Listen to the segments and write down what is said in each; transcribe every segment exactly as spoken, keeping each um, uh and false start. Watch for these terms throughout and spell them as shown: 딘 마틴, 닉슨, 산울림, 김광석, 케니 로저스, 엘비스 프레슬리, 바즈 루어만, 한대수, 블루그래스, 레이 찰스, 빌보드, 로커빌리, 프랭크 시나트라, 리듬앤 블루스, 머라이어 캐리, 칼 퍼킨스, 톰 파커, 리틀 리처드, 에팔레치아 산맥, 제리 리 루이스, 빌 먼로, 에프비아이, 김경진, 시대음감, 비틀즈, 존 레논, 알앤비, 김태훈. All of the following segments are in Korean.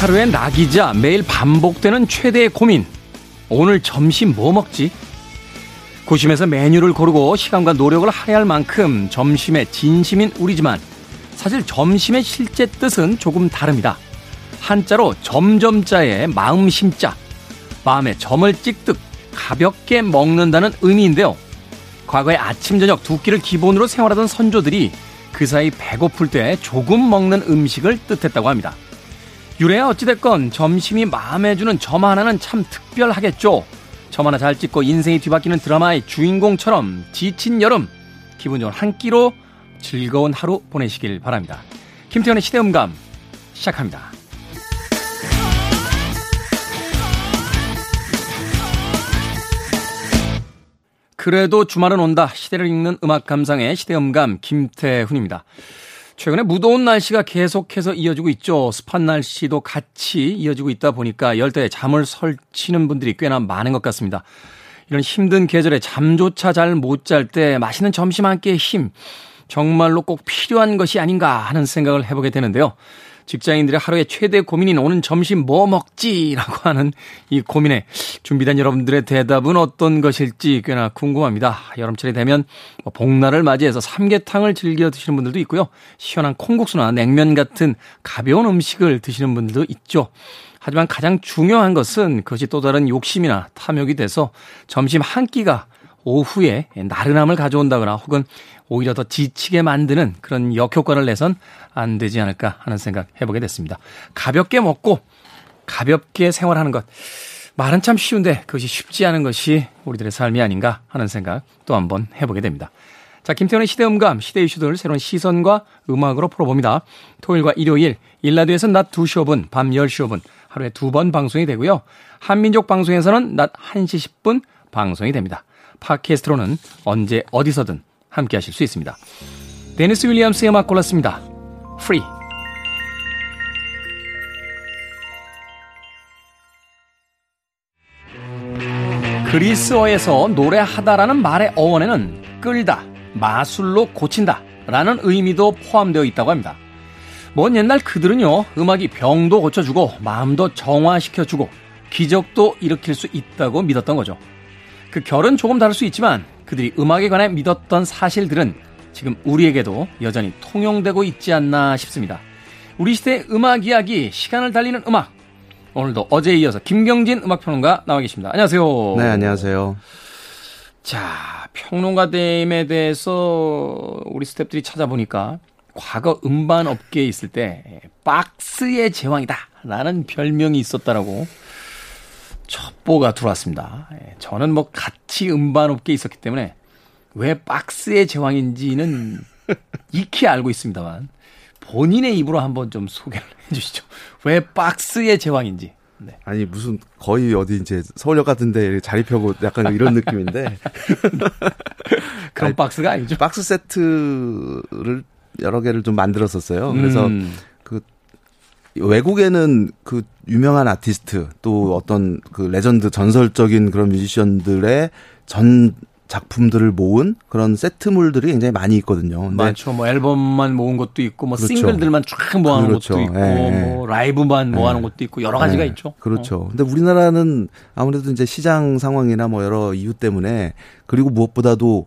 하루의 낙이자 매일 반복되는 최대의 고민. 오늘 점심 뭐 먹지? 고심해서 메뉴를 고르고 시간과 노력을 할애할 만큼 점심의 진심인 우리지만 사실 점심의 실제 뜻은 조금 다릅니다. 한자로 점점자에 마음심자, 마음에 점을 찍듯 가볍게 먹는다는 의미인데요. 과거에 아침 저녁 두 끼를 기본으로 생활하던 선조들이 그 사이 배고플 때 조금 먹는 음식을 뜻했다고 합니다. 유래야 어찌됐건 점심이 마음에 주는 점 하나는 참 특별하겠죠. 점 하나 잘 찍고 인생이 뒤바뀌는 드라마의 주인공처럼 지친 여름, 기분 좋은 한 끼로 즐거운 하루 보내시길 바랍니다. 김태훈의 시대음감 시작합니다. 그래도 주말은 온다. 시대를 읽는 음악 감상의 시대음감 김태훈입니다. 최근에 무더운 날씨가 계속해서 이어지고 있죠. 습한 날씨도 같이 이어지고 있다 보니까 열대에 잠을 설치는 분들이 꽤나 많은 것 같습니다. 이런 힘든 계절에 잠조차 잘 못 잘 때 맛있는 점심 한 끼의 힘, 정말로 꼭 필요한 것이 아닌가 하는 생각을 해보게 되는데요. 직장인들의 하루의 최대 고민인 오늘 점심 뭐 먹지라고 하는 이 고민에 준비된 여러분들의 대답은 어떤 것일지 꽤나 궁금합니다. 여름철이 되면 복날을 맞이해서 삼계탕을 즐겨 드시는 분들도 있고요. 시원한 콩국수나 냉면 같은 가벼운 음식을 드시는 분들도 있죠. 하지만 가장 중요한 것은 그것이 또 다른 욕심이나 탐욕이 돼서 점심 한 끼가 오후에 나른함을 가져온다거나 혹은 오히려 더 지치게 만드는 그런 역효과를 내선 안 되지 않을까 하는 생각 해보게 됐습니다. 가볍게 먹고 가볍게 생활하는 것. 말은 참 쉬운데 그것이 쉽지 않은 것이 우리들의 삶이 아닌가 하는 생각 또 한번 해보게 됩니다. 자, 김태훈의 시대음감, 시대 이슈들 새로운 시선과 음악으로 풀어봅니다. 토요일과 일요일, 일라디오에서는 낮 두 시 오 분, 밤 열 시 오 분 하루에 두 번 방송이 되고요. 한민족 방송에서는 낮 한 시 십 분 방송이 됩니다. 팟캐스트로는 언제 어디서든 함께 하실 수 있습니다. 데니스 윌리엄스의 음악 골랐습니다. Free. 그리스어에서 노래하다라는 말의 어원에는 끌다, 마술로 고친다 라는 의미도 포함되어 있다고 합니다. 먼 옛날 그들은요, 음악이 병도 고쳐주고 마음도 정화시켜주고 기적도 일으킬 수 있다고 믿었던 거죠. 그 결은 조금 다를 수 있지만 그들이 음악에 관해 믿었던 사실들은 지금 우리에게도 여전히 통용되고 있지 않나 싶습니다. 우리 시대의 음악 이야기, 시간을 달리는 음악. 오늘도 어제에 이어서 김경진 음악평론가 나와 계십니다. 안녕하세요. 네, 안녕하세요. 자, 평론가됨에 대해서 우리 스태프들이 찾아보니까 과거 음반 업계에 있을 때 박스의 제왕이다 라는 별명이 있었다라고 첩보가 들어왔습니다. 저는 뭐 같이 음반업계에 있었기 때문에 왜 박스의 제왕인지는 익히 알고 있습니다만 본인의 입으로 한번 좀 소개를 해주시죠. 왜 박스의 제왕인지. 네. 아니 무슨 거의 어디 이제 서울역 같은데 자립하고 약간 이런 느낌인데 그런 아니, 박스가 아니죠. 박스 세트를 여러 개를 좀 만들었었어요. 그래서 음. 그 외국에는 그 유명한 아티스트 또 어떤 그 레전드 전설적인 그런 뮤지션들의 전 작품들을 모은 그런 세트물들이 굉장히 많이 있거든요. 많죠. 뭐 앨범만 모은 것도 있고, 뭐 그렇죠. 싱글들만 쫙 모아놓은 그렇죠. 것도 있고, 예. 뭐 라이브만 예. 모아놓은 것도 있고 여러 가지가 예. 있죠. 그렇죠. 어. 근데 우리나라는 아무래도 이제 시장 상황이나 뭐 여러 이유 때문에 그리고 무엇보다도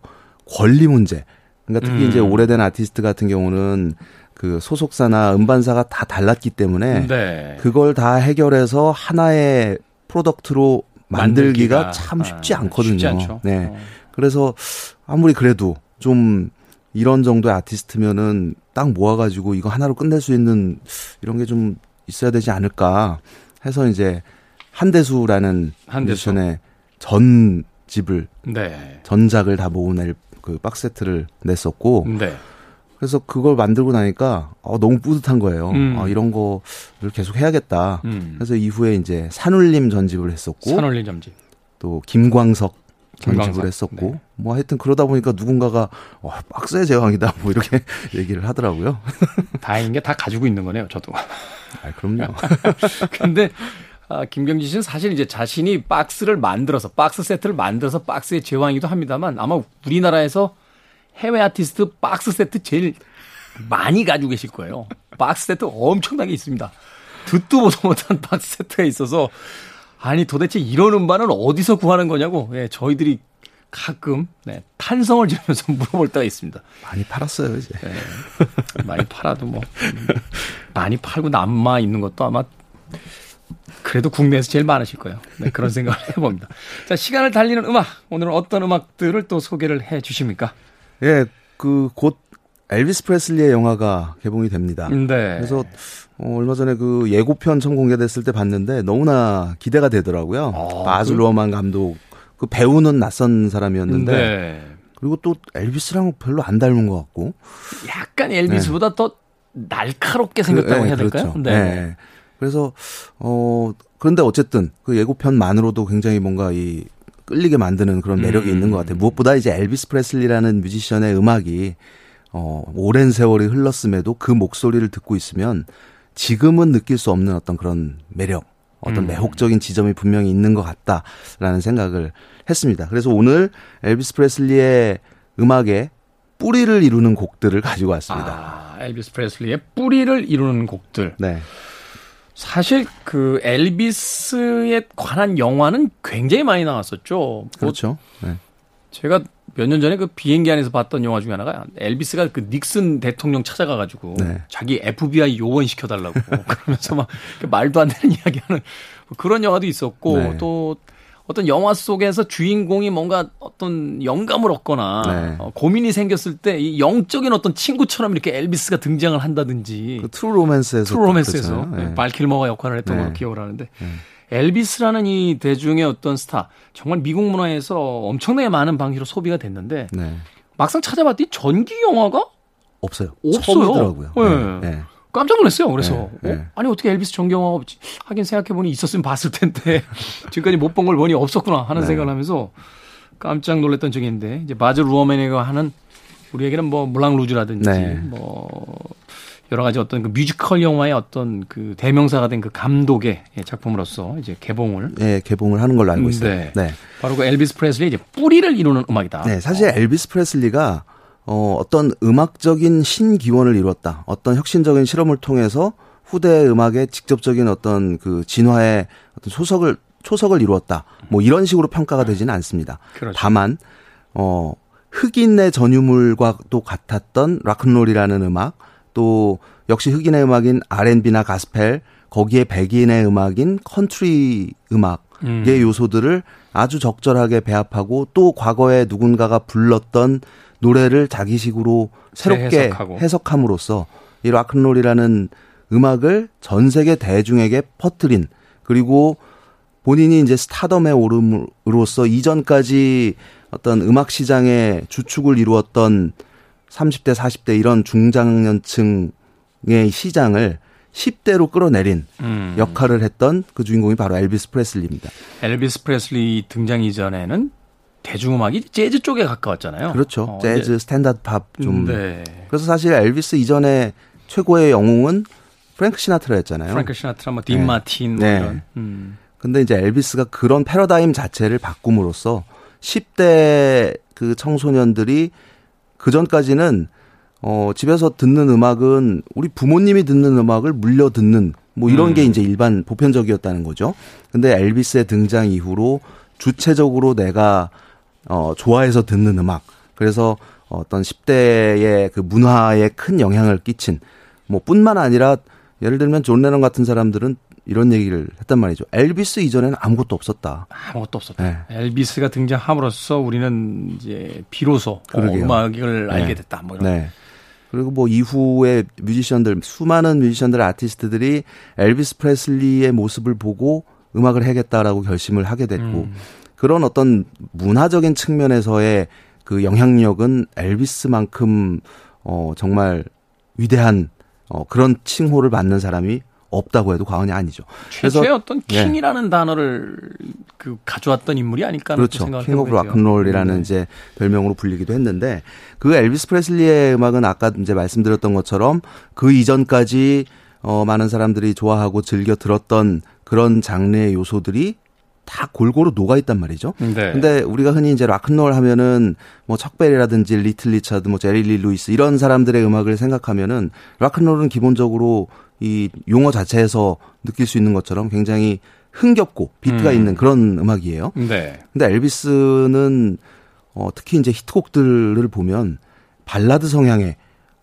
권리 문제. 그러니까 특히 음. 이제 오래된 아티스트 같은 경우는 그 소속사나 음반사가 다 달랐기 때문에 네. 그걸 다 해결해서 하나의 프로덕트로 만들기가, 만들기가 참 쉽지 아, 않거든요. 쉽지 않죠. 네. 어. 그래서 아무리 그래도 좀 이런 정도의 아티스트면은 딱 모아가지고 이거 하나로 끝낼 수 있는 이런 게 좀 있어야 되지 않을까 해서 이제 한대수라는 한대수. 뮤지션의 전 집을 네. 전작을 다 모은 그 박스 세트를 냈었고. 네. 그래서 그걸 만들고 나니까 어, 너무 뿌듯한 거예요. 음. 어, 이런 거를 계속 해야겠다. 음. 그래서 이후에 이제 산울림 전집을 했었고, 산울림 전집, 또 김광석 전집을 김광석. 했었고, 네. 뭐 하여튼 그러다 보니까 누군가가 어, 박스의 제왕이다 뭐 이렇게 얘기를 하더라고요. 다행인 게 다 가지고 있는 거네요, 저도. 아, 그럼요. 근데 아, 김경진 씨는 사실 이제 자신이 박스를 만들어서 박스 세트를 만들어서 박스의 제왕이기도 합니다만 아마 우리나라에서 해외 아티스트 박스 세트 제일 많이 가지고 계실 거예요. 박스 세트 엄청나게 있습니다. 듣도 보도 못한 박스 세트가 있어서 아니 도대체 이런 음반은 어디서 구하는 거냐고 예, 저희들이 가끔 네, 탄성을 지르면서 물어볼 때가 있습니다. 많이 팔았어요 이제. 네, 많이 팔아도 뭐 많이 팔고 남아 있는 것도 아마 그래도 국내에서 제일 많으실 거예요. 네, 그런 생각을 해봅니다. 자, 시간을 달리는 음악. 오늘은 어떤 음악들을 또 소개를 해 주십니까? 예, 그 곧 엘비스 프레슬리의 영화가 개봉이 됩니다. 네. 그래서 어, 얼마 전에 그 예고편 처음 공개됐을 때 봤는데 너무나 기대가 되더라고요. 아, 바즈 루어만 감독. 그 배우는 낯선 사람이었는데 네. 그리고 또 엘비스랑 별로 안 닮은 것 같고 약간 엘비스보다 네. 더 날카롭게 생겼다고 그, 네, 해야 될까요? 그렇죠. 네. 네. 그래서 어 그런데 어쨌든 그 예고편만으로도 굉장히 뭔가 이 끌리게 만드는 그런 매력이 음. 있는 것 같아요. 무엇보다 이제 엘비스 프레슬리라는 뮤지션의 음악이 어 오랜 세월이 흘렀음에도 그 목소리를 듣고 있으면 지금은 느낄 수 없는 어떤 그런 매력 어떤 매혹적인 지점이 분명히 있는 것 같다라는 생각을 했습니다. 그래서 오늘 엘비스 프레슬리의 음악에 뿌리를 이루는 곡들을 가지고 왔습니다. 아, 엘비스 프레슬리의 뿌리를 이루는 곡들. 네. 사실 그 엘비스에 관한 영화는 굉장히 많이 나왔었죠. 그렇죠. 네. 제가 몇 년 전에 그 비행기 안에서 봤던 영화 중에 하나가 엘비스가 그 닉슨 대통령 찾아가가지고 네. 자기 에프비아이 요원 시켜달라고 그러면서 막 말도 안 되는 이야기하는 그런 영화도 있었고 네. 또 어떤 영화 속에서 주인공이 뭔가 어떤 영감을 얻거나 네. 어, 고민이 생겼을 때 이 영적인 어떤 친구처럼 이렇게 엘비스가 등장을 한다든지 그 트루 로맨스에서 트루 로맨스에서 네. 발킬머가 역할을 했던 네. 걸로 기억을 하는데. 네. 엘비스라는 이 대중의 어떤 스타 정말 미국 문화에서 엄청나게 많은 방식으로 소비가 됐는데 네. 막상 찾아봤더니 전기 영화가 없어요. 없어요. 네. 네. 깜짝 놀랐어요. 그래서 네. 네. 어? 아니 어떻게 엘비스 전기 영화가 없지? 하긴 생각해보니 있었으면 봤을 텐데 지금까지 못 본 걸 보니 없었구나 하는 네. 생각을 하면서 깜짝 놀랐던 적이 있는데 이제 바즈 루어맨이가 하는 우리에게는 뭐 물랑 루즈라든지 네. 뭐. 여러 가지 어떤 그 뮤지컬 영화의 어떤 그 대명사가 된 그 감독의 작품으로서 이제 개봉을. 네, 개봉을 하는 걸로 알고 있어요. 네. 네. 바로 그 엘비스 프레슬리의 이제 뿌리를 이루는 음악이다. 네, 사실 어. 엘비스 프레슬리가 어, 어떤 음악적인 신기원을 이뤘다. 어떤 혁신적인 실험을 통해서 후대 음악의 직접적인 어떤 그 진화의 어떤 소석을, 초석을 이루었다. 뭐 이런 식으로 평가가 되지는 않습니다. 그렇죠. 다만, 어, 흑인의 전유물과 또 같았던 락앤롤이라는 음악, 또 역시 흑인의 음악인 알앤비나 가스펠 거기에 백인의 음악인 컨트리 음악의 음. 요소들을 아주 적절하게 배합하고 또 과거에 누군가가 불렀던 노래를 자기식으로 새롭게 해석하고. 해석함으로써 이 락앤롤이라는 음악을 전 세계 대중에게 퍼뜨린 그리고 본인이 이제 스타덤의 오름으로써 이전까지 어떤 음악 시장의 주축을 이루었던 삼십 대, 사십 대 이런 중장년층의 시장을 십 대로 끌어내린 음. 역할을 했던 그 주인공이 바로 엘비스 프레슬리입니다. 엘비스 프레슬리 등장 이전에는 대중음악이 재즈 쪽에 가까웠잖아요. 그렇죠. 어, 재즈, 스탠다드 팝 좀. 네. 그래서 사실 엘비스 이전에 최고의 영웅은 프랭크 시나트라였잖아요. 프랭크 시나트라, 뭐 딘 마틴 네. 뭐 이런. 음. 근데 이제 엘비스가 그런 패러다임 자체를 바꿈으로써 십 대 그 청소년들이 그 전까지는, 어, 집에서 듣는 음악은 우리 부모님이 듣는 음악을 물려 듣는 뭐 이런 음. 게 이제 일반 보편적이었다는 거죠. 근데 엘비스의 등장 이후로 주체적으로 내가, 어, 좋아해서 듣는 음악. 그래서 어떤 십 대의 그 문화에 큰 영향을 끼친 뭐 뿐만 아니라 예를 들면 존 레논 같은 사람들은 이런 얘기를 했단 말이죠. 엘비스 이전에는 아무것도 없었다. 아무것도 없었다. 네. 엘비스가 등장함으로써 우리는 이제 비로소 어, 음악을 네. 알게 됐다. 뭐 이런. 네. 그리고 뭐 이후에 뮤지션들 수많은 뮤지션들 아티스트들이 엘비스 프레슬리의 모습을 보고 음악을 해야겠다라고 결심을 하게 됐고 음. 그런 어떤 문화적인 측면에서의 그 영향력은 엘비스만큼 어, 정말 위대한 어, 그런 칭호를 받는 사람이 없다고 해도 과언이 아니죠. 최초의 그래서, 어떤 킹이라는 네. 단어를 그 가져왔던 인물이 아닐까 하는 그렇죠. 생각을 해보고요. 킹 오브 락앤롤이라는 네. 이제 별명으로 불리기도 했는데 그 엘비스 프레슬리의 음악은 아까 이제 말씀드렸던 것처럼 그 이전까지 어, 많은 사람들이 좋아하고 즐겨 들었던 그런 장르의 요소들이 다 골고루 녹아있단 말이죠. 네. 근데 우리가 흔히 이제 락앤롤 하면은 뭐 척베리라든지 리틀 리처드, 뭐 제리 리 루이스 이런 사람들의 음악을 생각하면은 락앤롤은 기본적으로 이 용어 자체에서 느낄 수 있는 것처럼 굉장히 흥겹고 비트가 음. 있는 그런 음악이에요. 네. 근데 엘비스는 어, 특히 이제 히트곡들을 보면 발라드 성향의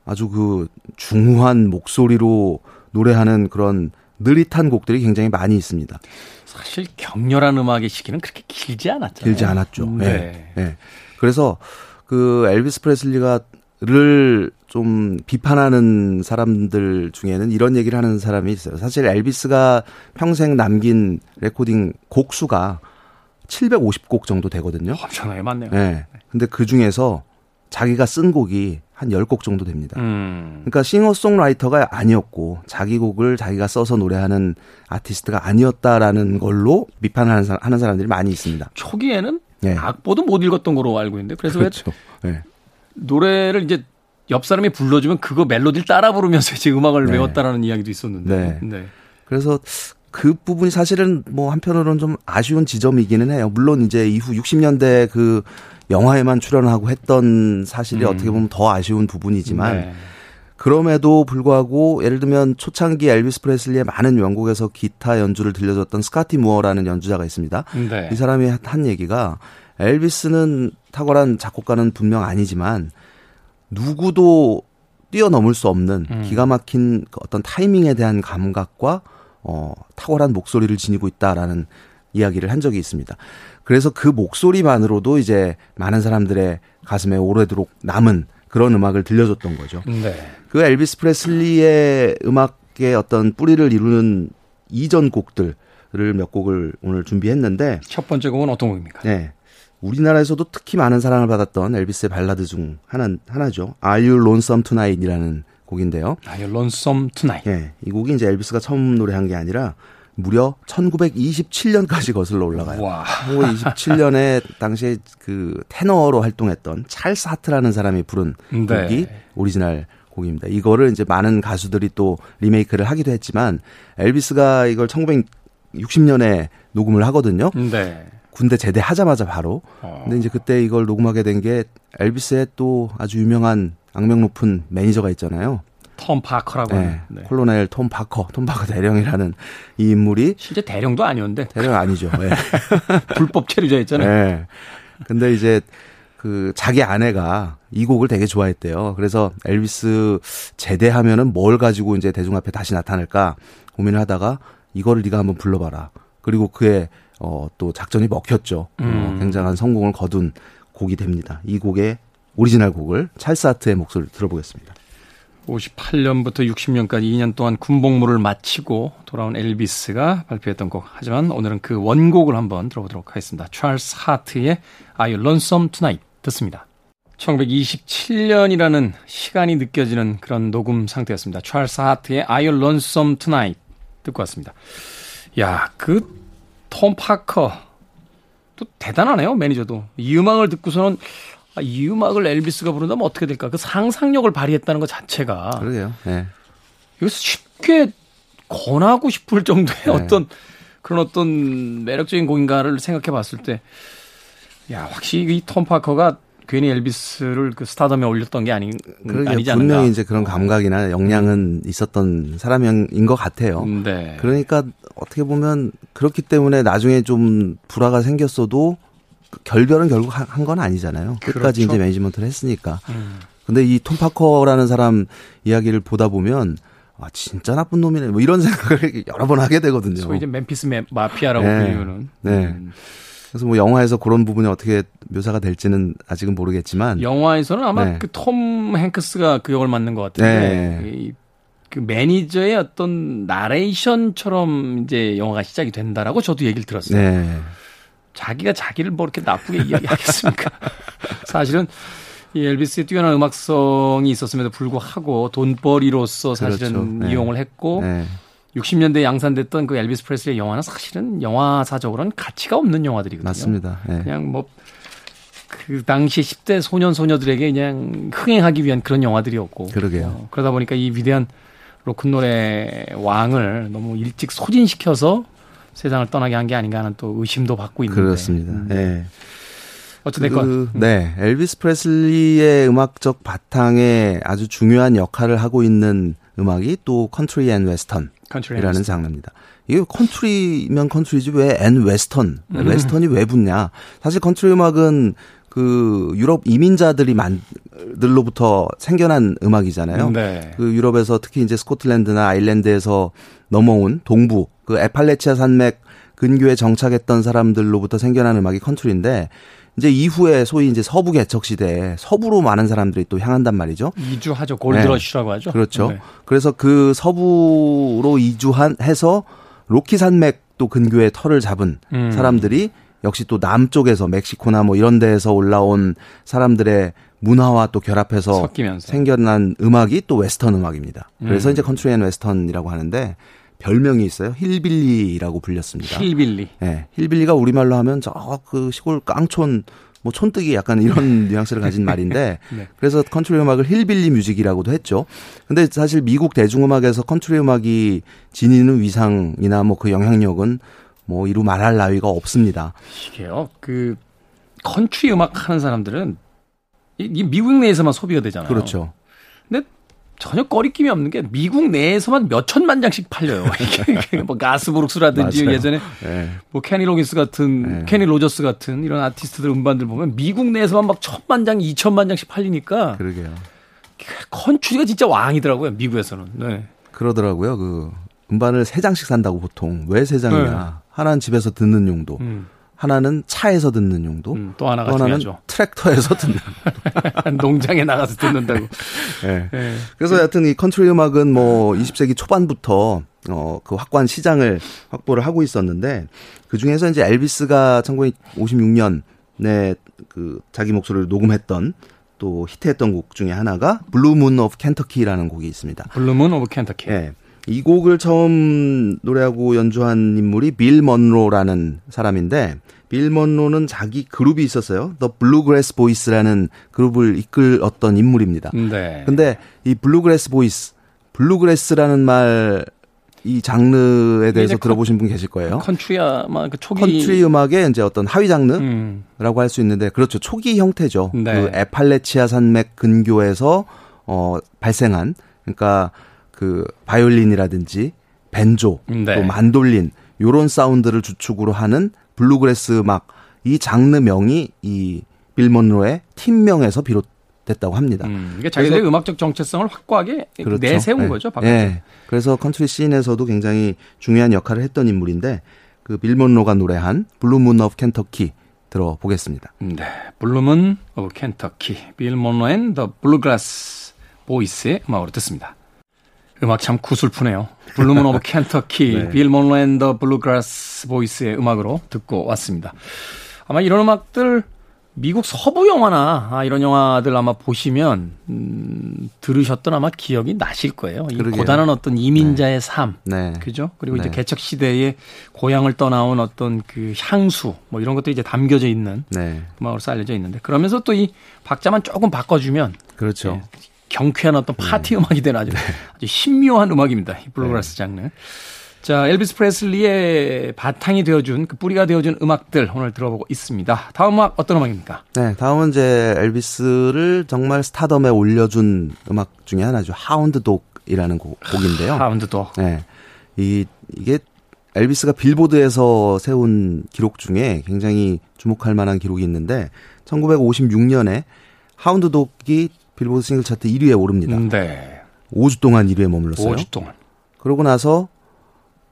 아주 그 중후한 목소리로 노래하는 그런 느릿한 곡들이 굉장히 많이 있습니다. 사실 격렬한 음악의 시기는 그렇게 길지 않았잖아요. 길지 않았죠. 네. 네. 네. 그래서 그 엘비스 프레슬리가를 좀 비판하는 사람들 중에는 이런 얘기를 하는 사람이 있어요. 사실 엘비스가 평생 남긴 레코딩 곡수가 칠백오십 곡 정도 되거든요. 엄청나게 많네요. 네. 근데 그 중에서 자기가 쓴 곡이 한 열 곡 정도 됩니다. 음. 그러니까 싱어송라이터가 아니었고 자기 곡을 자기가 써서 노래하는 아티스트가 아니었다라는 걸로 비판하는 사람, 하는 사람들이 많이 있습니다. 초기에는 네. 악보도 못 읽었던 거로 알고 있는데 그래서 그렇죠. 왜 네. 노래를 이제 옆 사람이 불러주면 그거 멜로디를 따라 부르면서 이제 음악을 네. 외웠다라는 이야기도 있었는데. 네. 네. 그래서 그 부분이 사실은 뭐 한편으로는 좀 아쉬운 지점이기는 해요. 물론 이제 이후 육십 년대 그 영화에만 출연하고 했던 사실이 음. 어떻게 보면 더 아쉬운 부분이지만 네. 그럼에도 불구하고 예를 들면 초창기 엘비스 프레슬리의 많은 명곡에서 기타 연주를 들려줬던 스카티 무어라는 연주자가 있습니다. 네. 이 사람이 한 얘기가 엘비스는 탁월한 작곡가는 분명 아니지만 누구도 뛰어넘을 수 없는 음. 기가 막힌 어떤 타이밍에 대한 감각과 어, 탁월한 목소리를 지니고 있다라는 이야기를 한 적이 있습니다. 그래서 그 목소리만으로도 이제 많은 사람들의 가슴에 오래도록 남은 그런 음악을 들려줬던 거죠. 네. 그 엘비스 프레슬리의 음악의 어떤 뿌리를 이루는 이전 곡들을 몇 곡을 오늘 준비했는데 첫 번째 곡은 어떤 곡입니까? 네. 우리나라에서도 특히 많은 사랑을 받았던 엘비스의 발라드 중 하나, 하나죠. Are You Lonesome Tonight 이라는 곡인데요. Are You Lonesome Tonight. 네. 이 곡이 이제 엘비스가 처음 노래한 게 아니라 무려 천구백이십칠 년까지 거슬러 올라가요. 와. 이십칠 년에 당시에 그 테너로 활동했던 찰스 하트라는 사람이 부른 네. 곡이 오리지널 곡입니다. 이거를 이제 많은 가수들이 또 리메이크를 하기도 했지만 엘비스가 이걸 천구백육십 년에 녹음을 하거든요. 네. 군대 제대하자마자 바로. 어. 근데 이제 그때 이걸 녹음하게 된 게 엘비스의 또 아주 유명한 악명 높은 매니저가 있잖아요. 톰 파커라고 하는 네, 콜로넬 톰 파커, 톰 파커 대령이라는 이 인물이 실제 대령도 아니었는데 대령 아니죠. 네. 불법 체류자였잖아요. 네. 근데 이제 그 자기 아내가 이 곡을 되게 좋아했대요. 그래서 엘비스 제대하면은 뭘 가지고 이제 대중 앞에 다시 나타날까 고민을 하다가 이거를 네가 한번 불러봐라. 그리고 그의 어, 또 작전이 먹혔죠. 음. 어, 굉장한 성공을 거둔 곡이 됩니다. 이 곡의 오리지널 곡을 찰스 하트의 목소리를 들어보겠습니다. 오십팔 년부터 육십 년까지 이 년 동안 군복무를 마치고 돌아온 엘비스가 발표했던 곡. 하지만 오늘은 그 원곡을 한번 들어보도록 하겠습니다. 찰스 하트의 Are You Lonesome Tonight 듣습니다. 천구백이십칠 년이라는 시간이 느껴지는 그런 녹음 상태였습니다. 찰스 하트의 Are You Lonesome Tonight 듣고 왔습니다. 야, 그 톰 파커 또 대단하네요. 매니저도. 이 음악을 듣고서는 이 음악을 엘비스가 부른다면 어떻게 될까? 그 상상력을 발휘했다는 것 자체가. 그러게요. 네. 이것을 쉽게 권하고 싶을 정도의 네. 어떤 그런 어떤 매력적인 곡인가를 생각해 봤을 때, 야, 확실히 이 톰 파커가 괜히 엘비스를 그 스타덤에 올렸던 게 아니, 아니지 않나. 분명히 이제 그런 감각이나 역량은 있었던 사람인 것 같아요. 네. 그러니까 어떻게 보면 그렇기 때문에 나중에 좀 불화가 생겼어도 결별은 결국 한 건 아니잖아요. 그렇죠. 끝까지 이제 매니지먼트를 했으니까. 음. 근데 이 톰 파커라는 사람 이야기를 보다 보면 아 진짜 나쁜 놈이네. 뭐 이런 생각을 여러 번 하게 되거든요. 소위 이제 멤피스 마피아라고 불리는. 네. 네. 음. 그래서 뭐 영화에서 그런 부분이 어떻게 묘사가 될지는 아직은 모르겠지만 영화에서는 아마 네. 그 톰 행크스가 그 역을 맡는 것 같은데 네. 이, 그 매니저의 어떤 나레이션처럼 이제 영화가 시작이 된다라고 저도 얘기를 들었어요. 네. 자기가 자기를 뭐 이렇게 나쁘게 이야기하겠습니까? 사실은 이 엘비스의 뛰어난 음악성이 있었음에도 불구하고 돈벌이로서 사실은 그렇죠. 네. 이용을 했고 네. 육십 년대에 양산됐던 그 엘비스 프레슬리의 영화는 사실은 영화사적으로는 가치가 없는 영화들이거든요. 맞습니다. 네. 그냥 뭐 그 당시 십 대 소년 소녀들에게 그냥 흥행하기 위한 그런 영화들이었고 그러게요. 어, 그러다 보니까 이 위대한 로큰롤의 왕을 너무 일찍 소진시켜서 세상을 떠나게 한 게 아닌가 하는 또 의심도 받고 있는데. 그렇습니다. 음. 네. 어쨌든 그, 네, 엘비스 프레슬리의 음악적 바탕에 아주 중요한 역할을 하고 있는 음악이 또 컨트리 앤 웨스턴이라는 장르입니다. 이게 컨트리면 컨트리지 왜 앤 웨스턴? 음. 웨스턴이 왜 붙냐? 사실 컨트리 음악은 그 유럽 이민자들이 만들로부터 생겨난 음악이잖아요. 네. 그 유럽에서 특히 이제 스코틀랜드나 아일랜드에서 넘어온 동부 그 에팔레치아 산맥 근교에 정착했던 사람들로부터 생겨난 음악이 컨트리인데. 이제 이후에 소위 이제 서부 개척 시대에 서부로 많은 사람들이 또 향한단 말이죠. 이주하죠. 골드러시라고 네. 하죠. 그렇죠. 네. 그래서 그 서부로 이주한 해서 로키 산맥 또 근교에 터를 잡은 음. 사람들이 역시 또 남쪽에서 멕시코나 뭐 이런 데에서 올라온 사람들의 문화와 또 결합해서 섞이면서. 생겨난 음악이 또 웨스턴 음악입니다. 그래서 음. 이제 컨트리 앤 웨스턴이라고 하는데. 별명이 있어요. 힐빌리라고 불렸습니다. 힐빌리. 예. 네, 힐빌리가 우리말로 하면 저 그 시골 깡촌 뭐 촌뜨기 약간 이런 뉘앙스를 가진 말인데 네. 그래서 컨트리 음악을 힐빌리 뮤직이라고도 했죠. 근데 사실 미국 대중음악에서 컨트리 음악이 지니는 위상이나 뭐 그 영향력은 뭐 이루 말할 나위가 없습니다. 이게요. 그 컨트리 음악 하는 사람들은 이 미국 내에서만 소비가 되잖아요. 그렇죠. 근데 전혀 꺼리낌이 없는 게 미국 내에서만 몇 천만 장씩 팔려요. 이게 뭐 가스브룩스라든지 맞아요. 예전에 네. 뭐 케니 로긴스 같은 네. 케니 로저스 같은 이런 아티스트들 음반들 보면 미국 내에서만 막 천만 장, 이천만 장씩 팔리니까 그러게요. 컨트리가 진짜 왕이더라고요. 미국에서는. 네. 그러더라고요. 그 음반을 세 장씩 산다고 보통. 왜 세 장이냐? 네. 하나는 집에서 듣는 용도. 음. 하나는 차에서 듣는 용도, 음, 또, 하나가 또 하나는 중요하죠. 트랙터에서 듣는 용도. 농장에 나가서 듣는다고. 네. 네. 그래서 네. 여하튼 이 컨트리 음악은 뭐 이십 세기 초반부터 어, 그 확고한 시장을 확보를 하고 있었는데 그 중에서 이제 엘비스가 천구백오십육 년에 그 자기 목소리를 녹음했던 또 히트했던 곡 중에 하나가 블루 문 오브 켄터키라는 곡이 있습니다. 블루 문 오브 켄터키. 네. 이 곡을 처음 노래하고 연주한 인물이 빌 먼로라는 사람인데 빌 먼로는 자기 그룹이 있었어요. The Bluegrass Boys라는 그룹을 이끌었던 인물입니다. 네. 근데 이 Bluegrass Boys, Bluegrass라는 말 이 장르에 대해서 들어보신 분 계실 거예요. 컨트리 음악 그 초기 컨트리 음악의 이제 어떤 하위 장르라고 음. 할 수 있는데 그렇죠. 초기 형태죠. 네. 그 에팔레치아 산맥 근교에서 어 발생한 그러니까 그 바이올린이라든지 벤조, 네. 또 만돌린 요런 사운드를 주축으로 하는 블루그래스 음악 이 장르명이 이 빌 먼로의 팀명에서 비롯됐다고 합니다. 음, 그러니까 자기들의 그래서, 음악적 정체성을 확고하게 그렇죠. 내세운 네. 거죠. 네. 그래서 컨트리 씬에서도 굉장히 중요한 역할을 했던 인물인데 그 빌 먼로가 노래한 블루 문 오브 켄터키 들어보겠습니다. 네, 블루 문 오브 켄터키 빌 먼로 앤 더 블루그래스 보이스의 음악으로 듣습니다. 음악 참 구슬프네요. 블루문 오브 켄터키, 네. 빌 먼로 앤 더 블루그라스 보이스의 음악으로 듣고 왔습니다. 아마 이런 음악들 미국 서부 영화나 아, 이런 영화들 아마 보시면 음, 들으셨던 아마 기억이 나실 거예요. 이 고단한 어떤 이민자의 네. 삶, 네. 그죠? 그리고 네. 이제 개척 시대에 고향을 떠나온 어떤 그 향수, 뭐 이런 것들이 이제 담겨져 있는 네. 음악으로서 알려져 있는데 그러면서 또 이 박자만 조금 바꿔주면 그렇죠. 네. 경쾌한 어떤 파티 네. 음악이 되는 아주, 네. 아주 신묘한 음악입니다. 이 블루그라스 네. 장르. 자, 엘비스 프레슬리의 바탕이 되어준, 그 뿌리가 되어준 음악들 오늘 들어보고 있습니다. 다음 음악 어떤 음악입니까? 네, 다음은 이제 엘비스를 정말 스타덤에 올려준 음악 중에 하나죠. 하운드 독이라는 곡, 곡인데요. 하운드 독. 네. 이, 이게 엘비스가 빌보드에서 세운 기록 중에 굉장히 주목할 만한 기록이 있는데, 천구백오십육 년에 하운드 독이 빌보드 싱글 차트 일 위에 오릅니다. 네. 오 주 동안 일 위에 머물렀어요. 오 주 동안. 그러고 나서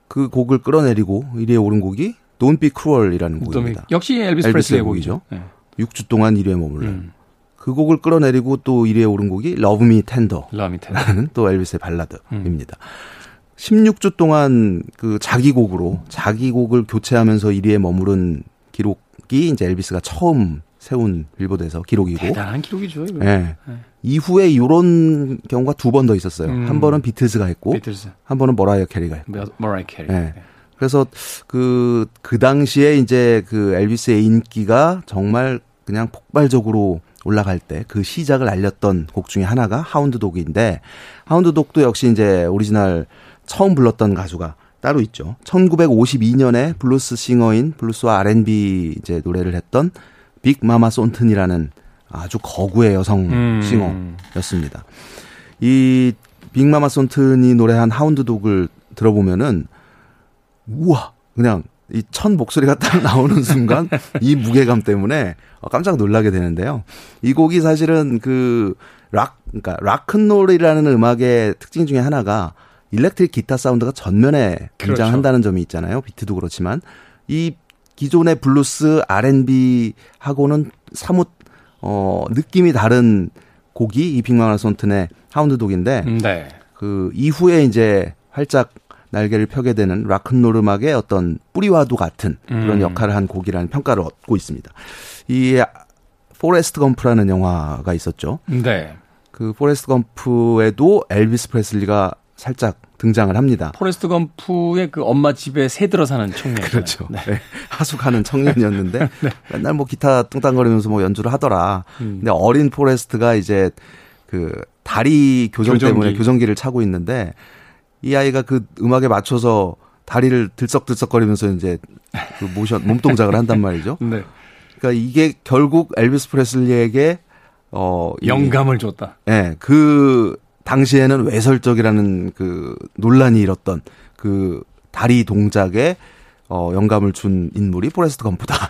그 곡을 끌어내리고 일 위에 오른 곡이 Don't Be Cruel이라는 곡입니다. 역시 엘비스 프레슬리의 곡이죠. 네. 육 주 동안 일 위에 머물러요. 음. 그 곡을 끌어내리고 또 일 위에 오른 곡이 Love Me Tender라는 Tender. 또 엘비스의 발라드입니다. 음. 십육 주 동안 그 자기 곡으로 자기 곡을 교체하면서 일 위에 머무른 기록이 이제 엘비스가 처음 세운 빌보드에서 기록이고. 대단한 기록이죠. 이거. 네. 네. 이후에 이런 경우가 두 번 더 있었어요. 음. 한 번은 비틀즈가 했고, 비틀즈. 한 번은 머라이어 캐리가 했고. 머라이어 캐리. 네. 네. 그래서 그, 그 당시에 이제 그 엘비스의 인기가 정말 그냥 폭발적으로 올라갈 때 그 시작을 알렸던 곡 중에 하나가 하운드 독인데, 하운드 독도 역시 이제 오리지널 처음 불렀던 가수가 따로 있죠. 천구백오십이 년에 블루스 싱어인 블루스와 알앤비 이제 노래를 했던 빅 마마 손튼이라는 아주 거구의 여성 음. 싱어였습니다. 이 빅 마마 손튼이 노래한 하운드 독을 들어보면은 우와 그냥 이 천 목소리가 딱 나오는 순간 이 무게감 때문에 깜짝 놀라게 되는데요. 이 곡이 사실은 그 락, 그러니까 락큰롤이라는 음악의 특징 중에 하나가 일렉트릭 기타 사운드가 전면에 등장한다는 그렇죠. 점이 있잖아요. 비트도 그렇지만 이 기존의 블루스 알앤비하고는 사뭇 어, 느낌이 다른 곡이 이 빅마마 손튼의 하운드 독인데 네. 그 이후에 이제 활짝 날개를 펴게 되는 락큰롤 음악의 어떤 뿌리와도 같은 그런 음. 역할을 한 곡이라는 평가를 얻고 있습니다. 이 포레스트 검프라는 영화가 있었죠. 네. 그 포레스트 검프에도 엘비스 프레슬리가 살짝 등장을 합니다. 포레스트 검프의 그 엄마 집에 새 들어 사는 청년. 그렇죠. 네. 네. 하숙하는 청년이었는데 네. 맨날 뭐 기타 뚱땅거리면서 뭐 연주를 하더라. 음. 근데 어린 포레스트가 이제 그 다리 교정 교정기. 때문에 교정기를 차고 있는데 이 아이가 그 음악에 맞춰서 다리를 들썩들썩거리면서 이제 그 모션 몸 동작을 한단 말이죠. 네. 그러니까 이게 결국 엘비스 프레슬리에게 어 영감을 이, 줬다. 네, 그 당시에는 외설적이라는 그 논란이 일었던 그 다리 동작에 어 영감을 준 인물이 포레스트 검프다.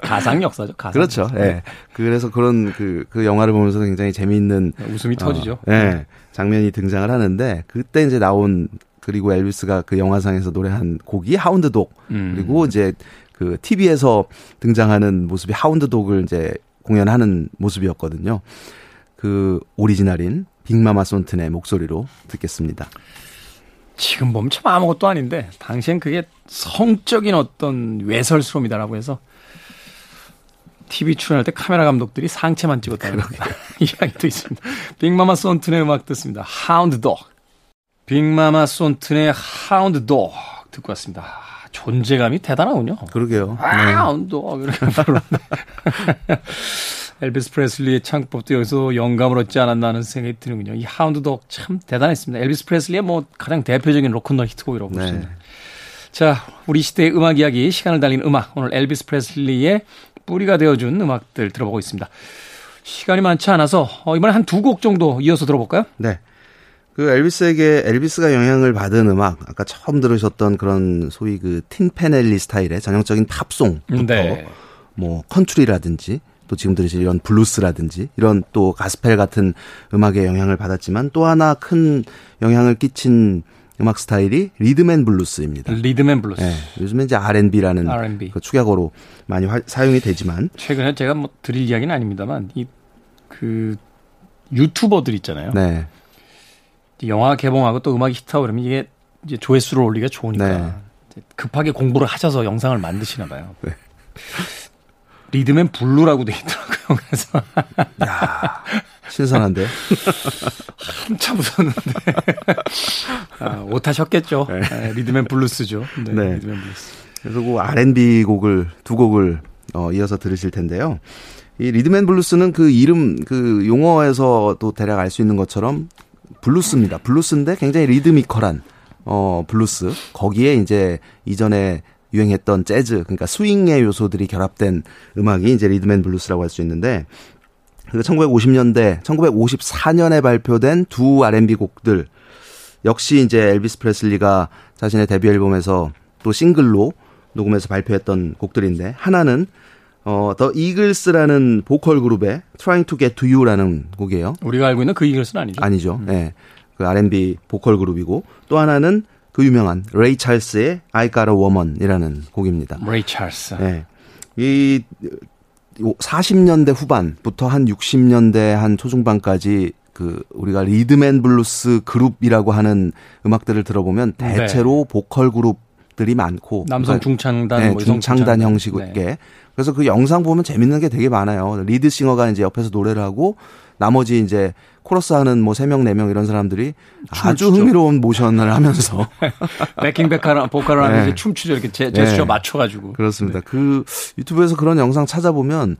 가상 역사죠. 가상. 그렇죠. 역사. 네. 그래서 그런 그, 그 영화를 보면서 굉장히 재미있는 웃음이 어, 터지죠. 네. 장면이 등장을 하는데 그때 이제 나온 그리고 엘비스가 그 영화상에서 노래한 곡이 하운드 독 음. 그리고 이제 그 티비에서 등장하는 모습이 하운드 독을 이제 공연하는 모습이었거든요. 그 오리지널인 빅마마 손튼의 목소리로 듣겠습니다. 지금 보면 참 아무것도 아닌데 당시엔 그게 성적인 어떤 외설스러움이다라고 해서 티비 출연할 때 카메라 감독들이 상체만 찍었다는 이야기도 있습니다. 빅마마 손튼의 음악 듣습니다. 하운드 독. 빅마마 손튼의 하운드 독 듣고 왔습니다. 존재감이 대단하군요. 그러게요. 하운드 독. 엘비스 프레슬리의 창법도 여기서 영감을 얻지 않았나 하는 생각이 드는군요. 이 하운드 독 참 대단했습니다. 엘비스 프레슬리의 뭐 가장 대표적인 로큰롤 히트곡이라고 볼 수 있습니다. 네. 자, 우리 시대의 음악 이야기, 시간을 달린 음악. 오늘 엘비스 프레슬리의 뿌리가 되어준 음악들 들어보고 있습니다. 시간이 많지 않아서 이번에 한 두 곡 정도 이어서 들어볼까요? 네. 그 엘비스에게 엘비스가 영향을 받은 음악, 아까 처음 들으셨던 그런 소위 그 팀페넬리 스타일의 전형적인 팝송부터 네. 뭐 컨트리라든지 또 지금 들으실 이런 블루스라든지 이런 또 가스펠 같은 음악에 영향을 받았지만 또 하나 큰 영향을 끼친 음악 스타일이 리듬앤 블루스입니다. 리듬앤 블루스. 네, 요즘에 이제 알앤비라는 알앤비. 그 축약어로 많이 화, 사용이 되지만 최근에 제가 뭐 드릴 이야기는 아닙니다만 이 그 유튜버들 있잖아요. 네. 영화 개봉하고 또 음악이 히트하고 그러면 이게 이제 조회수를 올리기가 좋으니까 네. 급하게 공부를 하셔서 영상을 만드시나 봐요. 네. 리듬앤 블루라고 돼 있더라고요. 그래서 야, 신선한데요? 한참 웃었는데 아, 오타셨겠죠. 네. 리듬앤 블루스죠. 네, 네. 리듬앤 블루스. 그래서 그 알앤비 곡을 두 곡을 어, 이어서 들으실 텐데요. 이 리듬앤 블루스는 그 이름 그 용어에서도 대략 알 수 있는 것처럼 블루스입니다. 블루스인데 굉장히 리드미컬한 어, 블루스. 거기에 이제 이전에 유행했던 재즈, 그러니까 스윙의 요소들이 결합된 음악이 이제 리듬앤 블루스라고 할 수 있는데, 그리고 천구백오십 년대, 천구백오십사 년에 발표된 두 알앤비 곡들, 역시 이제 엘비스 프레슬리가 자신의 데뷔 앨범에서 또 싱글로 녹음해서 발표했던 곡들인데, 하나는, 어, The Eagles라는 보컬 그룹의 Trying to Get to You라는 곡이에요. 우리가 알고 있는 그 이글스는 아니죠. 아니죠. 예. 음. 네. 그 알앤비 보컬 그룹이고, 또 하나는 그 유명한 레이 찰스의 I Got a Woman이라는 곡입니다. 레이 찰스. 네. 이 사십 년대 후반부터 한 육십 년대 한 초중반까지 그 우리가 리듬앤 블루스 그룹이라고 하는 음악들을 들어보면 대체로 네. 보컬 그룹들이 많고 남성 중창단, 네, 뭐 중창단 형식의 네. 그래서 그 영상 보면 재밌는 게 되게 많아요. 리드 싱어가 이제 옆에서 노래를 하고 나머지 이제 코러스 하는 뭐 세 명, 네 명 이런 사람들이 아주 추죠. 흥미로운 모션을 하면서. 백킹백하랑 보컬을 하면서 네. 춤추죠. 이렇게 제, 제스처 네. 맞춰가지고. 그렇습니다. 네. 그 유튜브에서 그런 영상 찾아보면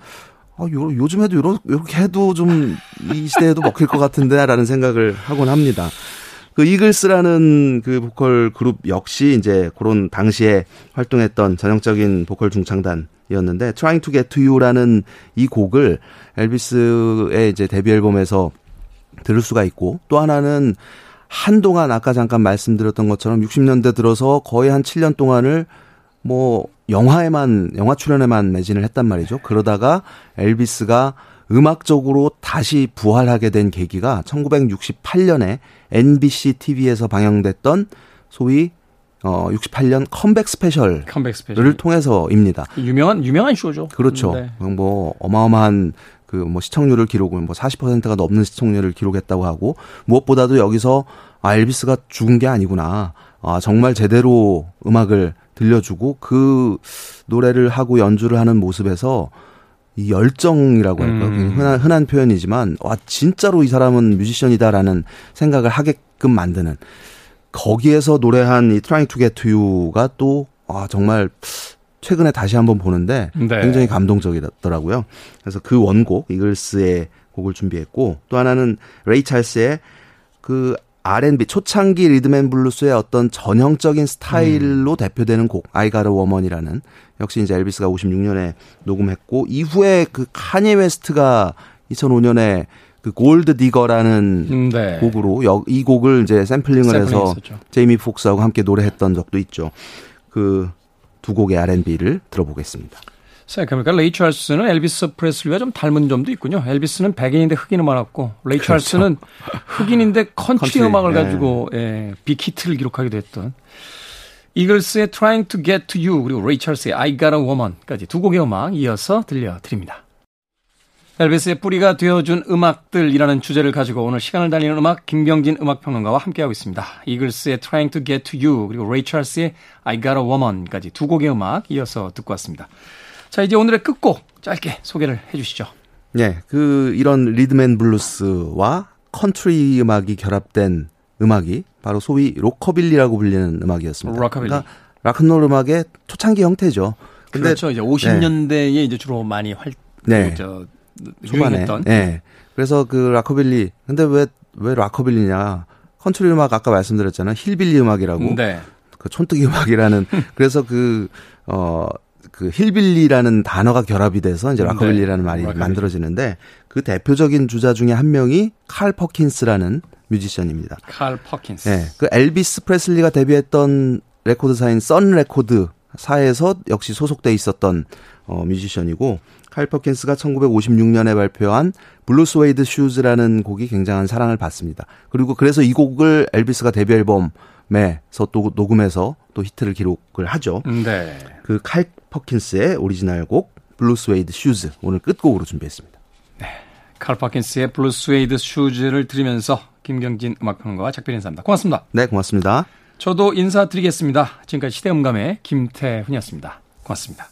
아, 요, 요즘에도 요러, 요렇게 해도 좀 이 시대에도 먹힐 것 같은데 라는 생각을 하곤 합니다. 그 이글스라는 그 보컬 그룹 역시 이제 그런 당시에 활동했던 전형적인 보컬 중창단 이었는데 Trying to Get to You라는 이 곡을 엘비스의 이제 데뷔 앨범에서 들을 수가 있고, 또 하나는 한동안 아까 잠깐 말씀드렸던 것처럼 육십 년대 들어서 거의 한 칠 년 동안을 뭐 영화에만 영화 출연에만 매진을 했단 말이죠. 그러다가 엘비스가 음악적으로 다시 부활하게 된 계기가 천구백육십팔 년에 엔 비 씨 티비에서 방영됐던 소위 어, 육십팔 년 컴백 스페셜을 컴백 스페셜. 통해서입니다. 유명한, 유명한 쇼죠. 그렇죠. 네. 뭐, 어마어마한 그 뭐 시청률을 기록을 뭐 사십 퍼센트가 넘는 시청률을 기록했다고 하고, 무엇보다도 여기서 아, 엘비스가 죽은 게 아니구나. 아, 정말 제대로 음악을 들려주고 그 노래를 하고 연주를 하는 모습에서 이 열정이라고 할까? 음. 흔한, 흔한 표현이지만, 와, 진짜로 이 사람은 뮤지션이다라는 생각을 하게끔 만드는 거기에서 노래한 이 Trying to Get to You가 또, 아, 정말 최근에 다시 한번 보는데 네. 굉장히 감동적이더라고요. 그래서 그 원곡, 이글스의 곡을 준비했고, 또 하나는 레이 찰스의 그 알 앤 비, 초창기 리듬앤블루스의 어떤 전형적인 스타일로 음. 대표되는 곡, I Got a Woman이라는, 역시 이제 엘비스가 오십육 년에 녹음했고, 이후에 그 카니 웨스트가 이천오 년에 그 골드 디거라는 네. 곡으로 여, 이 곡을 이제 샘플링을 샘플링 해서 했었죠. 제이미 폭스하고 함께 노래했던 적도 있죠. 그 두 곡의 알 앤 비를 들어보겠습니다. 생각해보니까 레이 찰스는 엘비스 프레슬리와 좀 닮은 점도 있군요. 엘비스는 백인인데 흑인을 많았고 레이 찰스는 그렇죠. 흑인인데 컨트리, 컨트리 음악을 네. 가지고 예, 빅히트를 기록하기도 했던 이글스의 Trying to Get to You 그리고 레이 찰스의 I Got a Woman까지 두 곡의 음악 이어서 들려드립니다. 엘비스의 뿌리가 되어준 음악들이라는 주제를 가지고 오늘 시간을 달리는 음악 김경진 음악평론가와 함께하고 있습니다. 이글스의 Trying to Get to You 그리고 레이 찰스의 I Got a Woman까지 두 곡의 음악 이어서 듣고 왔습니다. 자, 이제 오늘의 끝곡 짧게 소개를 해 주시죠. 네, 그 이런 리듬앤 블루스와 컨트리 음악이 결합된 음악이 바로 소위 로커빌리라고 불리는 음악이었습니다. 로커빌리. 그러니까 락앤롤 음악의 초창기 형태죠. 근데, 그렇죠. 이제 오십 년대에 네. 이제 주로 많이 활 네. 저 초반에. 네. 그래서 그 로커빌리. 근데 왜 왜 로커빌리냐? 컨트리 음악 아까 말씀드렸잖아요. 힐빌리 음악이라고. 네. 그 촌뜨기 음악이라는. 그래서 그 어 그 힐빌리라는 단어가 결합이 돼서 이제 락커빌리라는 네. 말이 락커빌리. 만들어지는데 그 대표적인 주자 중에 한 명이 칼 퍼킨스라는 뮤지션입니다. 칼 퍼킨스. 네, 그 엘비스 프레슬리가 데뷔했던 레코드사인 선 레코드 사에서 역시 소속돼 있었던 어, 뮤지션이고, 칼 퍼킨스가 천구백오십육 년에 발표한 블루 스웨이드 슈즈라는 곡이 굉장한 사랑을 받습니다. 그리고 그래서 이 곡을 엘비스가 데뷔 앨범에서 또 녹음해서 또 히트를 기록을 하죠. 네. 그 칼 퍼킨스의 오리지널 곡 블루 스웨이드 슈즈 오늘 끝곡으로 준비했습니다. 네, 칼 퍼킨스의 블루 스웨이드 슈즈를 들으면서 김경진 음악평론가와 작별 인사합니다. 고맙습니다. 네, 고맙습니다. 저도 인사드리겠습니다. 지금까지 시대음감의 김태훈이었습니다. 고맙습니다.